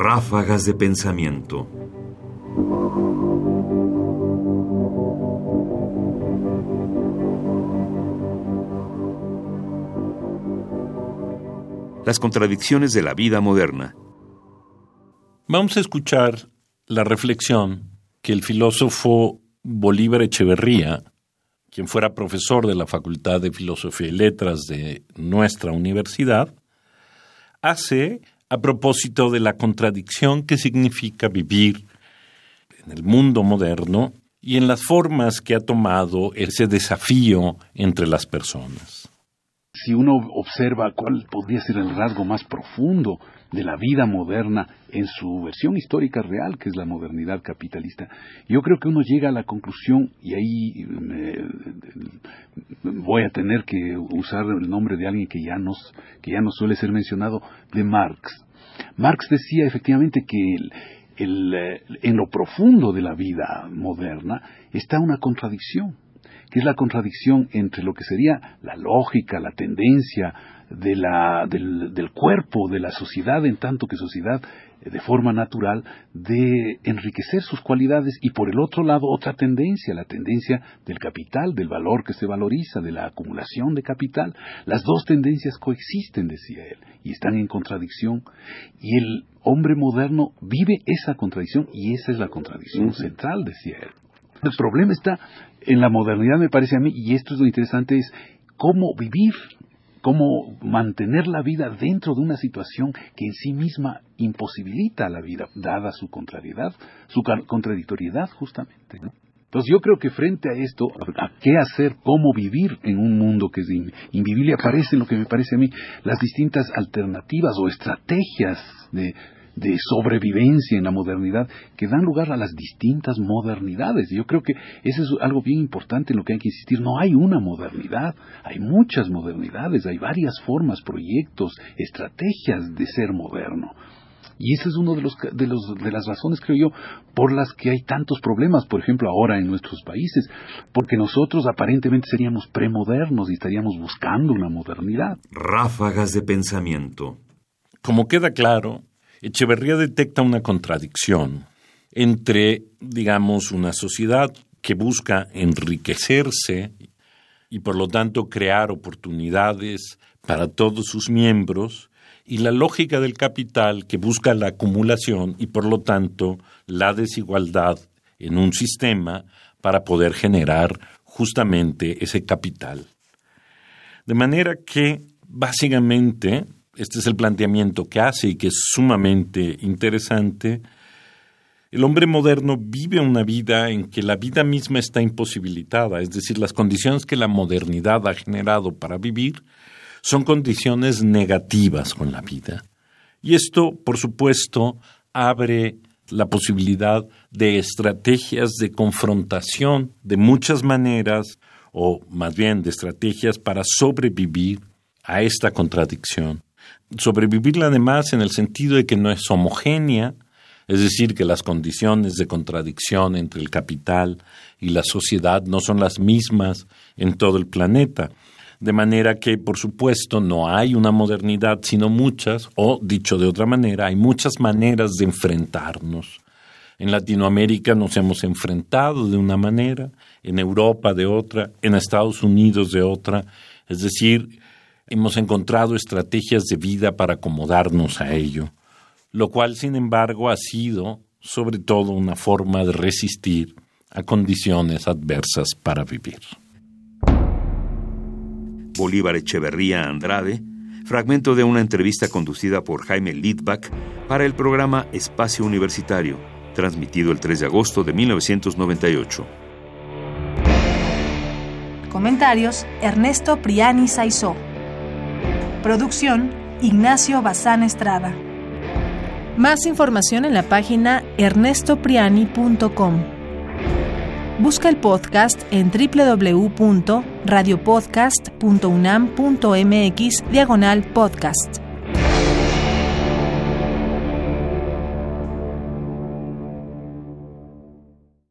Ráfagas de pensamiento. Las contradicciones de la vida moderna. Vamos a escuchar la reflexión que el filósofo Bolívar Echeverría, quien fuera profesor de la Facultad de Filosofía y Letras de nuestra universidad, hace a propósito de la contradicción que significa vivir en el mundo moderno y en las formas que ha tomado ese desafío entre las personas. Si uno observa cuál podría ser el rasgo más profundo de la vida moderna en su versión histórica real, que es la modernidad capitalista, yo creo que uno llega a la conclusión, y ahí voy a tener que usar el nombre de alguien que ya no suele ser mencionado, de Marx. Marx decía efectivamente que en lo profundo de la vida moderna está una contradicción, que es la contradicción entre lo que sería la lógica, la tendencia del cuerpo, de la sociedad, en tanto que sociedad de forma natural, de enriquecer sus cualidades, y por el otro lado otra tendencia, la tendencia del capital, del valor que se valoriza, de la acumulación de capital. Las dos tendencias coexisten, decía él, y están en contradicción, y el hombre moderno vive esa contradicción, y esa es la contradicción central, decía él. El problema está en la modernidad, me parece a mí, y esto es lo interesante, es cómo vivir, cómo mantener la vida dentro de una situación que en sí misma imposibilita la vida, dada su contrariedad, su contradictoriedad justamente, ¿no? Entonces yo creo que frente a esto, a qué hacer, cómo vivir en un mundo que es invivible, aparecen, lo que me parece a mí, las distintas alternativas o estrategias de sobrevivencia en la modernidad, que dan lugar a las distintas modernidades. Yo creo que eso es algo bien importante en lo que hay que insistir. No hay una modernidad, hay muchas modernidades, hay varias formas, proyectos, estrategias de ser moderno. Y esa es una de las razones, creo yo, por las que hay tantos problemas, por ejemplo, ahora en nuestros países, porque nosotros aparentemente seríamos premodernos y estaríamos buscando una modernidad. Ráfagas de pensamiento. Como queda claro, Echeverría detecta una contradicción entre, digamos, una sociedad que busca enriquecerse y por lo tanto crear oportunidades para todos sus miembros, y la lógica del capital que busca la acumulación y por lo tanto la desigualdad en un sistema para poder generar justamente ese capital. De manera que básicamente, este es el planteamiento que hace y que es sumamente interesante. El hombre moderno vive una vida en que la vida misma está imposibilitada, es decir, las condiciones que la modernidad ha generado para vivir son condiciones negativas con la vida. Y esto, por supuesto, abre la posibilidad de estrategias de confrontación de muchas maneras, o más bien de estrategias para sobrevivir a esta contradicción. Sobrevivirla además en el sentido de que no es homogénea, es decir, que las condiciones de contradicción entre el capital y la sociedad no son las mismas en todo el planeta. De manera que, por supuesto, no hay una modernidad, sino muchas, o dicho de otra manera, hay muchas maneras de enfrentarnos. En Latinoamérica nos hemos enfrentado de una manera, en Europa de otra, en Estados Unidos de otra, es decir, hemos encontrado estrategias de vida para acomodarnos a ello, lo cual, sin embargo, ha sido, sobre todo, una forma de resistir a condiciones adversas para vivir. Bolívar Echeverría Andrade, fragmento de una entrevista conducida por Jaime Litvak para el programa Espacio Universitario, transmitido el 3 de agosto de 1998. Comentarios: Ernesto Priani Saizó. Producción: Ignacio Bazán Estrada. Más información en la página ernestopriani.com. Busca el podcast en www.radiopodcast.unam.mx/podcast.